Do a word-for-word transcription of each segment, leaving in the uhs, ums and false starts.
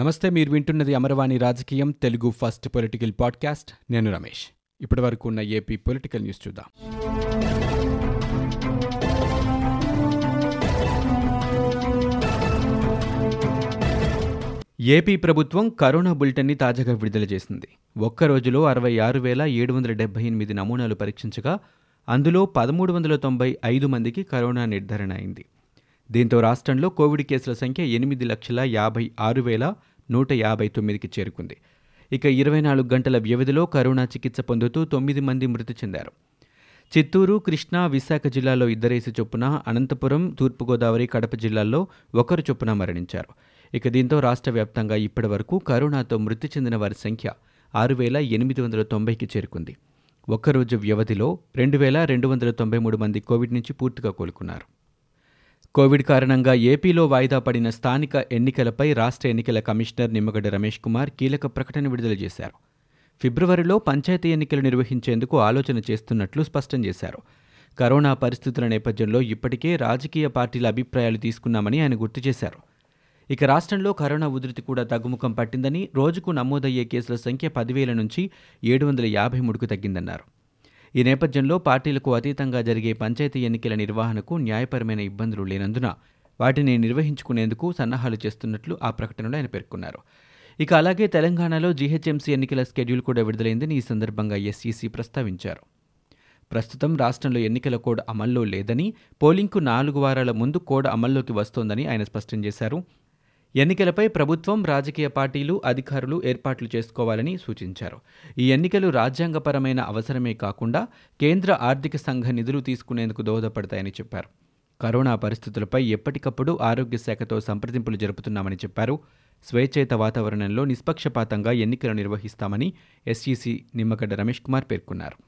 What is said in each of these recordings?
నమస్తే, మీరు వింటున్నది అమరవాణి రాజకీయం, తెలుగు ఫస్ట్ పొలిటికల్ పాడ్కాస్ట్. నేను రమేష్. ఇప్పటి వరకు ఉన్న ఏపీ పొలిటికల్ న్యూస్ చూద్దాం. ఏపీ ప్రభుత్వం కరోనా బులెటిన్ని తాజాగా విడుదల చేసింది. ఒక్కరోజులో అరవై ఆరు వేల ఏడు వందల డెబ్బై ఎనిమిది నమూనాలు పరీక్షించగా అందులో పదమూడు వందల తొంభై ఐదు మందికి కరోనా నిర్ధారణ అయింది. దీంతో రాష్ట్రంలో కోవిడ్ కేసుల సంఖ్య ఎనిమిది లక్షల యాభై ఆరు వేల నూట యాభై తొమ్మిదికి చేరుకుంది. ఇక ఇరవై నాలుగు గంటల వ్యవధిలో కరోనా చికిత్స పొందుతూ తొమ్మిది మంది మృతి చెందారు. చిత్తూరు, కృష్ణా, విశాఖ జిల్లాలో ఇద్దరేసి చొప్పున, అనంతపురం, తూర్పుగోదావరి, కడప జిల్లాల్లో ఒకరు చొప్పున మరణించారు. ఇక దీంతో రాష్ట్ర వ్యాప్తంగా ఇప్పటి వరకు కరోనాతో మృతి చెందిన వారి సంఖ్య ఆరు వేల ఎనిమిది వందల తొంభైకి చేరుకుంది. ఒక్కరోజు వ్యవధిలో రెండు వేల రెండు వందల తొంభై మూడు మంది కోవిడ్ నుంచి పూర్తిగా కోలుకున్నారు. కోవిడ్ కారణంగా ఏపీలో వాయిదా పడిన స్థానిక ఎన్నికలపై రాష్ట్ర ఎన్నికల కమిషనర్ నిమ్మగడ్డ రమేష్ కుమార్ కీలక ప్రకటన విడుదల చేశారు. ఫిబ్రవరిలో పంచాయతీ ఎన్నికలు నిర్వహించేందుకు ఆలోచన చేస్తున్నట్లు స్పష్టం చేశారు. కరోనా పరిస్థితుల నేపథ్యంలో ఇప్పటికే రాజకీయ పార్టీల అభిప్రాయాలు తీసుకున్నామని ఆయన గుర్తు చేశారు. ఇక రాష్ట్రంలో కరోనా ఉధృతి కూడా తగ్గుముఖం పట్టిందని, రోజుకు నమోదయ్యే కేసుల సంఖ్య పదివేల నుంచి ఏడు వందల యాభై మూడుకు తగ్గిందన్నారు. ఈ నేపథ్యంలో పార్టీలకు అతీతంగా జరిగే పంచాయతీ ఎన్నికల నిర్వహణకు న్యాయపరమైన ఇబ్బందులు లేనందున వాటిని నిర్వహించుకునేందుకు సన్నాహాలు చేస్తున్నట్లు ఆ ప్రకటనలో ఆయన పేర్కొన్నారు. ఇక అలాగే తెలంగాణలో జీహెచ్ఎంసీ ఎన్నికల స్కెడ్యూల్ కూడా విడుదలైందని ఈ సందర్భంగా ఎస్ఈసీ ప్రస్తావించారు. ప్రస్తుతం రాష్ట్రంలో ఎన్నికల కోడ్ అమల్లో లేదని, పోలింగ్కు నాలుగు వారాల ముందు కోడ్ అమల్లోకి వస్తోందని ఆయన స్పష్టం చేశారు. ఎన్నికలపై ప్రభుత్వం, రాజకీయ పార్టీలు, అధికారులు ఏర్పాట్లు చేసుకోవాలని సూచించారు. ఈ ఎన్నికలు రాజ్యాంగపరమైన అవసరమే కాకుండా కేంద్ర ఆర్థిక సంఘ నిధులు తీసుకునేందుకు దోహదపడతాయని చెప్పారు. కరోనా పరిస్థితులపై ఎప్పటికప్పుడు ఆరోగ్య శాఖతో సంప్రదింపులు జరుపుతున్నామని చెప్పారు. స్వేచ్ఛేత వాతావరణంలో నిష్పక్షపాతంగా ఎన్నికలు నిర్వహిస్తామని ఎస్ఈసీ నిమ్మగడ్డ రమేష్ కుమార్ పేర్కొన్నారు.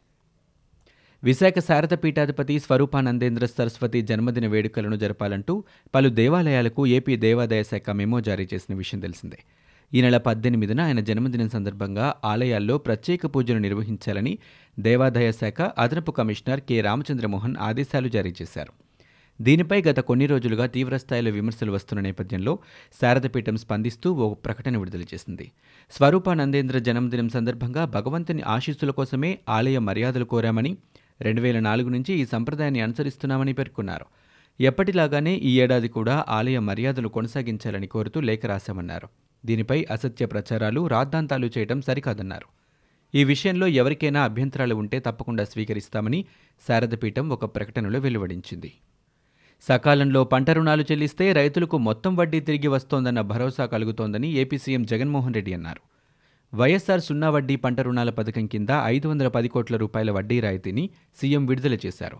విశాఖ శారద పీఠాధిపతి స్వరూపానందేంద్ర సరస్వతి జన్మదిన వేడుకలను జరపాలంటూ పలు దేవాలయాలకు ఏపీ దేవాదాయ శాఖ మెమో జారీ చేసిన విషయం తెలిసిందే. ఈ నెల పద్దెనిమిదిన ఆయన జన్మదినం సందర్భంగా ఆలయాల్లో ప్రత్యేక పూజలు నిర్వహించాలని దేవాదాయ శాఖ అదనపు కమిషనర్ కె రామచంద్రమోహన్ ఆదేశాలు జారీ చేశారు. దీనిపై గత కొన్ని రోజులుగా తీవ్రస్థాయిలో విమర్శలు వస్తున్న నేపథ్యంలో శారదపీఠం స్పందిస్తూ ఓ ప్రకటన విడుదల చేసింది. స్వరూపానందేంద్ర జన్మదినం సందర్భంగా భగవంతుని ఆశీస్సుల కోసమే ఆలయ మర్యాదలు కోరామని, రెండు వేల నాలుగు నుంచి ఈ సంప్రదాయాన్ని అనుసరిస్తున్నామని పేర్కొన్నారు. ఎప్పటిలాగానే ఈ ఏడాది కూడా ఆలయ మర్యాదలు కొనసాగించాలని కోరుతూ లేఖ రాశామన్నారు. దీనిపై అసత్య ప్రచారాలు, రాద్ధాంతాలు చేయడం సరికాదన్నారు. ఈ విషయంలో ఎవరికైనా అభ్యంతరాలు ఉంటే తప్పకుండా స్వీకరిస్తామని శారదపీఠం ఒక ప్రకటనలో వెలువడించింది. సకాలంలో పంట రుణాలు చెల్లిస్తే రైతులకు మొత్తం వడ్డీ తిరిగి వస్తోందన్న భరోసా కలుగుతోందని ఏపీ సీఎం జగన్మోహన్రెడ్డి అన్నారు. వైఎస్ఆర్ సున్నా వడ్డీ పంట రుణాల పథకం కింద ఐదు వందల పది కోట్ల రూపాయల వడ్డీ రాయితీని సీఎం విడుదల చేశారు.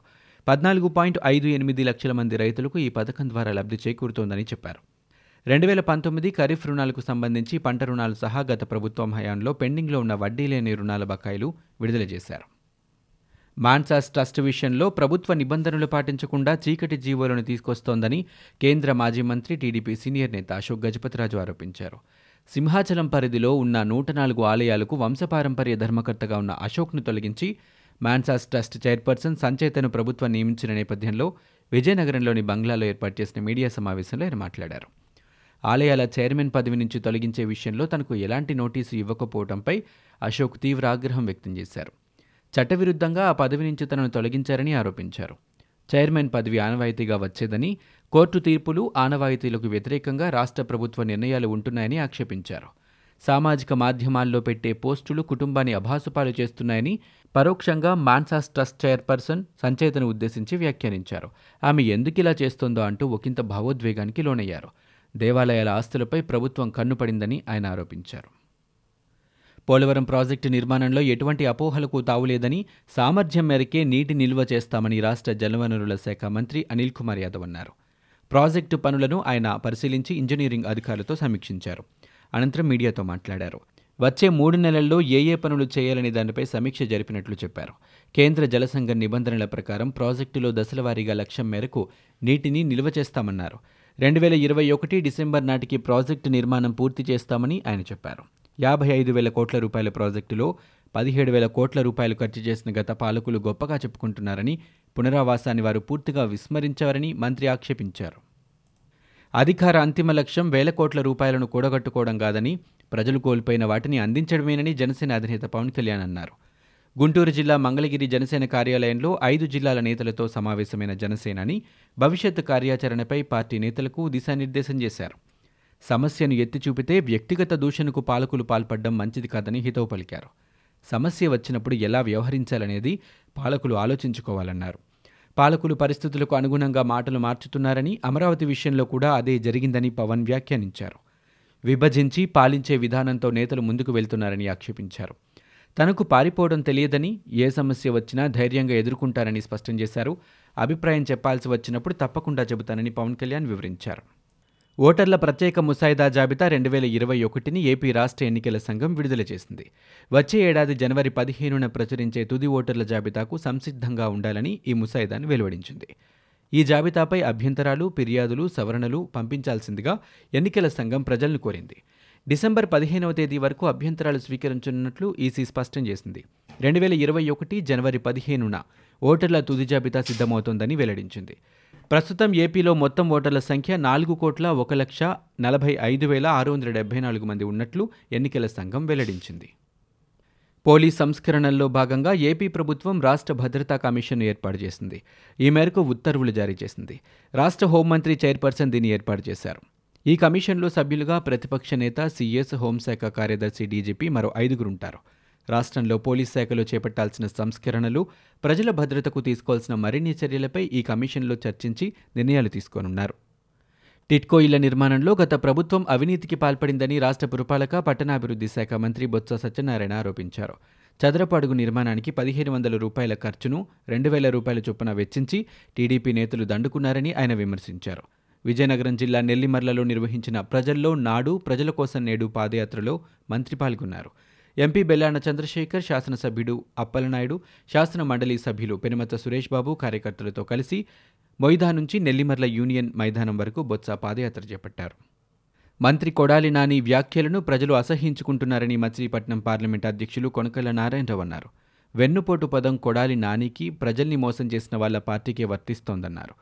పద్నాలుగు పాయింట్ ఐదు ఎనిమిది లక్షల మంది రైతులకు ఈ పథకం ద్వారా లబ్ధి చేకూరుతోందని చెప్పారు. రెండు వేల పంతొమ్మిది ఖరీఫ్ రుణాలకు సంబంధించి పంట రుణాలు సహా గత ప్రభుత్వం హయాంలో పెండింగ్లో ఉన్న వడ్డీ లేని రుణాల బకాయిలు విడుదల చేశారు. మాన్సాస్ ట్రస్ట్ విషయంలో ప్రభుత్వ నిబంధనలు పాటించకుండా చీకటి జీవోలను తీసుకొస్తోందని కేంద్ర మాజీ మంత్రి, టీడీపీ సీనియర్ నేత అశోక్ గజపతి రాజు ఆరోపించారు. సింహాచలం పరిధిలో ఉన్న నూట నాలుగు ఆలయాలకు వంశపారంపర్య ధర్మకర్తగా ఉన్న అశోక్ను తొలగించి మాన్సాస్ ట్రస్ట్ చైర్పర్సన్ సంచేతను ప్రభుత్వం నియమించిన నేపథ్యంలో విజయనగరంలోని బంగ్లాలో ఏర్పాటు చేసిన మీడియా సమావేశంలో ఆయన మాట్లాడారు. ఆలయాల చైర్మన్ పదవి నుంచి తొలగించే విషయంలో తనకు ఎలాంటి నోటీసు ఇవ్వకపోవడంపై అశోక్ తీవ్ర ఆగ్రహం వ్యక్తం చేశారు. చట్టవిరుద్ధంగా ఆ పదవి నుంచి తనను తొలగించారని ఆరోపించారు. చైర్మన్ పదవి ఆనవాయితీగా వచ్చేదని, కోర్టు తీర్పులు, ఆనవాయితీలకు వ్యతిరేకంగా రాష్ట్ర ప్రభుత్వ నిర్ణయాలు ఉంటున్నాయని ఆక్షేపించారు. సామాజిక మాధ్యమాల్లో పెట్టే పోస్టులు కుటుంబాన్ని అభాసుపాలు చేస్తున్నాయని పరోక్షంగా మాన్సాస్ ట్రస్ట్ చైర్పర్సన్ సంచేతను ఉద్దేశించి వ్యాఖ్యానించారు. ఆమె ఎందుకు ఇలా చేస్తోందో అంటూ ఒకంత భావోద్వేగానికి లోనయ్యారు. దేవాలయాల ఆస్తులపై ప్రభుత్వం కన్నుపడిందని ఆయన ఆరోపించారు. పోలవరం ప్రాజెక్టు నిర్మాణంలో ఎటువంటి అపోహలకు తావులేదని, సామర్థ్యం మేరకే నీటి నిల్వ చేస్తామని రాష్ట్ర జలవనరుల శాఖ మంత్రి అనిల్ కుమార్ యాదవ్ అన్నారు. ప్రాజెక్టు పనులను ఆయన పరిశీలించి ఇంజనీరింగ్ అధికారులతో సమీక్షించారు. అనంతరం మీడియాతో మాట్లాడారు. వచ్చే మూడు నెలల్లో ఏ ఏ పనులు చేయాలనే దానిపై సమీక్ష జరిపినట్లు చెప్పారు. కేంద్ర జలసంఘ నిబంధనల ప్రకారం ప్రాజెక్టులో దశలవారీగా లక్ష్యం మేరకు నీటిని నిల్వ చేస్తామన్నారు. రెండు వేల ఇరవై ఒకటి డిసెంబర్ నాటికి ప్రాజెక్టు నిర్మాణం పూర్తి చేస్తామని ఆయన చెప్పారు. యాభై ఐదు వేల కోట్ల రూపాయల ప్రాజెక్టులో పదిహేడు వేల కోట్ల రూపాయలు ఖర్చు చేసిన గత పాలకులు గొప్పగా చెప్పుకుంటున్నారని, పునరావాసాన్ని వారు పూర్తిగా విస్మరించారని మంత్రి ఆక్షేపించారు. అధికార అంతిమ లక్ష్యం వేల కోట్ల రూపాయలను కూడగట్టుకోవడం కాదని, ప్రజలు కోల్పోయిన వాటిని అందించడమేనని జనసేన అధినేత పవన్ కళ్యాణ్ అన్నారు. గుంటూరు జిల్లా మంగళగిరి జనసేన కార్యాలయంలో ఐదు జిల్లాల నేతలతో సమావేశమైన జనసేనాని భవిష్యత్తు కార్యాచరణపై పార్టీ నేతలకు దిశానిర్దేశం చేశారు. సమస్యను ఎత్తి చూపితే వ్యక్తిగత దూషణకు పాలకులు పాల్పడడం మంచిది కాదని హితవు పలికారు. సమస్య వచ్చినప్పుడు ఎలా వ్యవహరించాలనేది పాలకులు ఆలోచించుకోవాలన్నారు. పాలకులు పరిస్థితులకు అనుగుణంగా మాటలు మార్చుతున్నారని, అమరావతి విషయంలో కూడా అదే జరిగిందని పవన్ వ్యాఖ్యానించారు. విభజించి పాలించే విధానంతో నేతలు ముందుకు వెళ్తున్నారని ఆక్షేపించారు. తనకు పారిపోవడం తెలియదని, ఏ సమస్య వచ్చినా ధైర్యంగా ఎదుర్కొంటారని స్పష్టం చేశారు. అభిప్రాయం చెప్పాల్సి వచ్చినప్పుడు తప్పకుండా చెబుతానని పవన్ కళ్యాణ్ వివరించారు. ఓటర్ల ప్రత్యేక ముసాయిదా జాబితా రెండు వేల ఇరవై ఒకటిని ఏపీ రాష్ట్ర ఎన్నికల సంఘం విడుదల చేసింది. వచ్చే ఏడాది జనవరి పదిహేనున ప్రచురించే తుది ఓటర్ల జాబితాకు సంసిద్ధంగా ఉండాలని ఈ ముసాయిదాను వెలువడించింది. ఈ జాబితాపై అభ్యంతరాలు, ఫిర్యాదులు, సవరణలు పంపించాల్సిందిగా ఎన్నికల సంఘం ప్రజలను కోరింది. డిసెంబర్ పదిహేనవ తేదీ వరకు అభ్యంతరాలు స్వీకరించనున్నట్లు ఈసీ స్పష్టం చేసింది. రెండు వేల ఇరవై ఒకటి జనవరి పదిహేనున ఓటర్ల తుది జాబితా సిద్ధమవుతోందని వెల్లడించింది. ప్రస్తుతం ఏపీలో మొత్తం ఓటర్ల సంఖ్య నాలుగు కోట్ల ఒక లక్ష నలభై ఐదు వేల ఆరు వందల డెబ్బై నాలుగు మంది ఉన్నట్లు ఎన్నికల సంఘం వెల్లడించింది. పోలీస్ సంస్కరణల్లో భాగంగా ఏపీ ప్రభుత్వం రాష్ట్ర భద్రతా కమిషన్ను ఏర్పాటు చేసింది. ఈ మేరకు ఉత్తర్వులు జారీ చేసింది. రాష్ట్ర హోంమంత్రి చైర్పర్సన్ దీన్ని ఏర్పాటు చేశారు. ఈ కమిషన్లో సభ్యులుగా ప్రతిపక్ష నేత, సీఎస్, హోంశాఖ కార్యదర్శి, డీజీపీ మరో ఐదుగురుంటారు. రాష్ట్రంలో పోలీస్ శాఖలో చేపట్టాల్సిన సంస్కరణలు, ప్రజల భద్రతకు తీసుకోవాల్సిన మరిన్ని చర్యలపై ఈ కమిషన్లో చర్చించి నిర్ణయాలు తీసుకోనున్నారు. టిట్కో ఇళ్ల నిర్మాణంలో గత ప్రభుత్వం అవినీతికి పాల్పడిందని రాష్ట్ర పురపాలక, పట్టణాభివృద్ధి శాఖ మంత్రి బొత్స సత్యనారాయణ ఆరోపించారు. చదరపు అడుగు నిర్మాణానికి పదిహేను వందల రూపాయల ఖర్చును రెండు వేల రూపాయల చొప్పున వెచ్చించి టీడీపీ నేతలు దండుకున్నారని ఆయన విమర్శించారు. విజయనగరం జిల్లా నెల్లిమర్లలో నిర్వహించిన ప్రజల్లో నాడు, ప్రజల కోసం నేడు పాదయాత్రలో మంత్రి పాల్గొన్నారు. ఎంపీ బెల్లాన చంద్రశేఖర్, శాసనసభ్యుడు అప్పలనాయుడు, శాసన మండలి సభ్యులు పెనుమత్త సురేష్బాబు కార్యకర్తలతో కలిసి మొయిదా నుంచి నెల్లిమర్ల యూనియన్ మైదానం వరకు బొత్స పాదయాత్ర చేపట్టారు. మంత్రి కొడాలి నాని వ్యాఖ్యలను ప్రజలు అసహించుకుంటున్నారని మచిలీపట్నం పార్లమెంటు అధ్యక్షులు కొణకల్ల నారాయణరావు అన్నారు. వెన్నుపోటు పదం కొడాలి నానికి, ప్రజల్ని మోసం చేసిన వాళ్ల పార్టీకే వర్తిస్తోందన్నారు.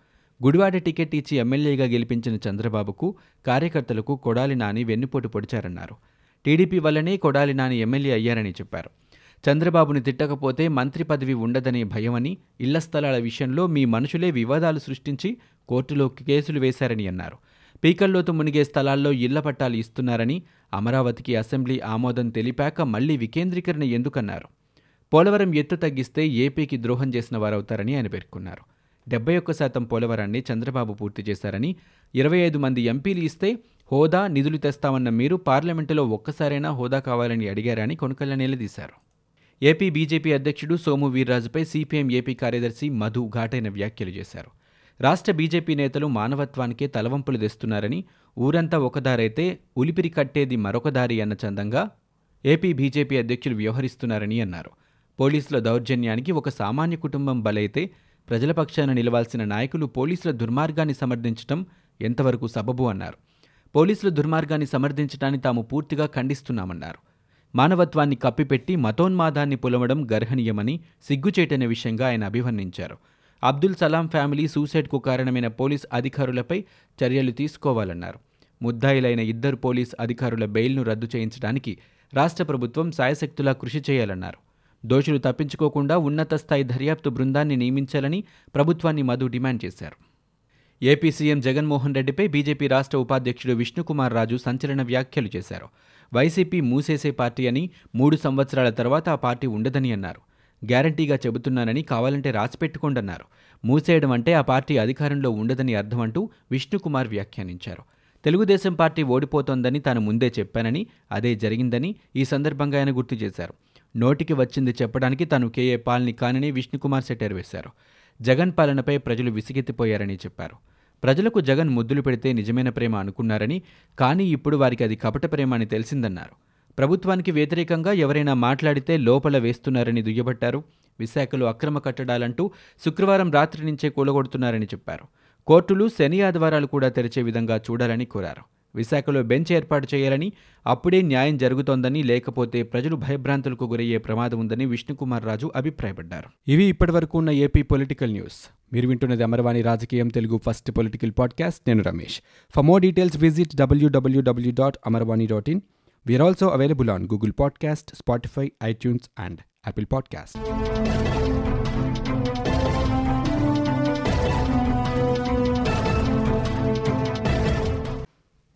గుడివాడ టికెట్ ఇచ్చి ఎమ్మెల్యేగా గెలిపించిన చంద్రబాబుకు, కార్యకర్తలకు కొడాలి నాని వెన్నుపోటు పొడిచారన్నారు. టీడీపీ వల్లనే కొడాలి నాని ఎమ్మెల్యే అయ్యారని చెప్పారు. చంద్రబాబును తిట్టకపోతే మంత్రి పదవి ఉండదనే భయమని, ఇళ్ల స్థలాల విషయంలో మీ మనుషులే వివాదాలు సృష్టించి కోర్టులో కేసులు వేశారని అన్నారు. పీకల్లోతు మునిగే స్థలాల్లో ఇళ్ల పట్టాలు ఇస్తున్నారని, అమరావతికి అసెంబ్లీ ఆమోదం తెలిపాక మళ్లీ వికేంద్రీకరణ ఎందుకన్నారు. పోలవరం ఎత్తు తగ్గిస్తే ఏపీకి ద్రోహం చేసిన వారవుతారని ఆయన పేర్కొన్నారు. డెబ్బై ఒక్క శాతం పోలవరాన్ని చంద్రబాబు పూర్తి చేశారని, ఇరవై ఐదు మంది ఎంపీలు ఇస్తే హోదా, నిధులు తెస్తామన్న మీరు పార్లమెంటులో ఒక్కసారైనా హోదా కావాలని అడిగారని కొణకల్ల నిలదీశారు. ఏపీ బీజేపీ అధ్యక్షుడు సోము వీర్రాజుపై సిపిఎం ఏపీ కార్యదర్శి మధు ఘాటైన వ్యాఖ్యలు చేశారు. రాష్ట్ర బీజేపీ నేతలు మానవత్వానికే తలవంపులు తెస్తున్నారని, ఊరంతా ఒకదారైతే ఉలిపిరి కట్టేది మరొక దారి అన్న చందంగా ఏపీ బీజేపీ అధ్యక్షులు వ్యవహరిస్తున్నారని అన్నారు. పోలీసుల దౌర్జన్యానికి ఒక సామాన్య కుటుంబం బలైతే ప్రజల పక్షాన నిలవాల్సిన నాయకులు పోలీసుల దుర్మార్గాన్ని సమర్థించడం ఎంతవరకు సబబు అన్నారు. పోలీసుల దుర్మార్గాన్ని సమర్థించడాన్ని తాము పూర్తిగా ఖండిస్తున్నామన్నారు. మానవత్వాన్ని కప్పిపెట్టి మతోన్మాదాన్ని పొలవడం గర్హనీయమని, సిగ్గుచేటనే విషయంగా ఆయన అభివర్ణించారు. అబ్దుల్ సలాం ఫ్యామిలీ సూసైడ్కు కారణమైన పోలీస్ అధికారులపై చర్యలు తీసుకోవాలన్నారు. ముద్దాయిలైన ఇద్దరు పోలీస్ అధికారుల బెయిల్ను రద్దు చేయించడానికి రాష్ట్ర ప్రభుత్వం సాయశక్తులా కృషి చేయాలన్నారు. దోషులు తప్పించుకోకుండా ఉన్నత స్థాయి దర్యాప్తు బృందాన్ని నియమించాలని ప్రభుత్వాన్ని మధు డిమాండ్ చేశారు. ఏపీ సీఎం జగన్మోహన్రెడ్డిపై బీజేపీ రాష్ట్ర ఉపాధ్యక్షుడు విష్ణుకుమార్ రాజు సంచలన వ్యాఖ్యలు చేశారు. వైసీపీ మూసేసే పార్టీ అని, మూడు సంవత్సరాల తర్వాత ఆ పార్టీ ఉండదని అన్నారు. గ్యారంటీగా చెబుతున్నానని కావాలంటే రాసిపెట్టుకోండి అన్నారు. మూసేయడం అంటే ఆ పార్టీ అధికారంలో ఉండదని అర్థం అంటూ విష్ణుకుమార్ వ్యాఖ్యానించారు. తెలుగుదేశం పార్టీ ఓడిపోతోందని తాను ముందే చెప్పానని, అదే జరిగిందని ఈ సందర్భంగా ఆయన గుర్తు చేశారు. నోటికి వచ్చింది చెప్పడానికి తాను కేఏ పాల్ని కానని విష్ణుకుమార్ సెటైర్ వేశారు. జగన్ పాలనపై ప్రజలు విసిగెత్తిపోయారని చెప్పారు. ప్రజలకు జగన్ ముద్దులు పెడితే నిజమైన ప్రేమ అనుకున్నారని, కానీ ఇప్పుడు వారికి అది కపట ప్రేమ అని తెలిసిందన్నారు. ప్రభుత్వానికి వ్యతిరేకంగా ఎవరైనా మాట్లాడితే లోపల వేస్తున్నారని దుయ్యబట్టారు. విశాఖలో అక్రమ కట్టడాలంటూ శుక్రవారం రాత్రి నుంచే కూలగొడుతున్నారని చెప్పారు. కోర్టులు, శని ఆదివారాలు కూడా తెరిచే విధంగా చూడాలని కోరారు. విశాఖలో బెంచ్ ఏర్పాటు చేయాలని, అప్పుడే న్యాయం జరుగుతోందని, లేకపోతే ప్రజలు భయభ్రాంతులకు గురయ్యే ప్రమాదం ఉందని విష్ణుకుమార్ రాజు అభిప్రాయపడ్డారు. ఇవి ఇప్పటివరకు ఉన్న ఏపీ పొలిటికల్ న్యూస్. మీరు వింటున్నది అమర్వాణి రాజకీయం తెలుగు ఫస్ట్ పొలిటికల్ పాడ్కాస్ట్. నేను Ramesh. For more details visit W W W dot Amarvani dot in. We are also available on Google Podcast, Spotify, iTunes and Apple Podcast.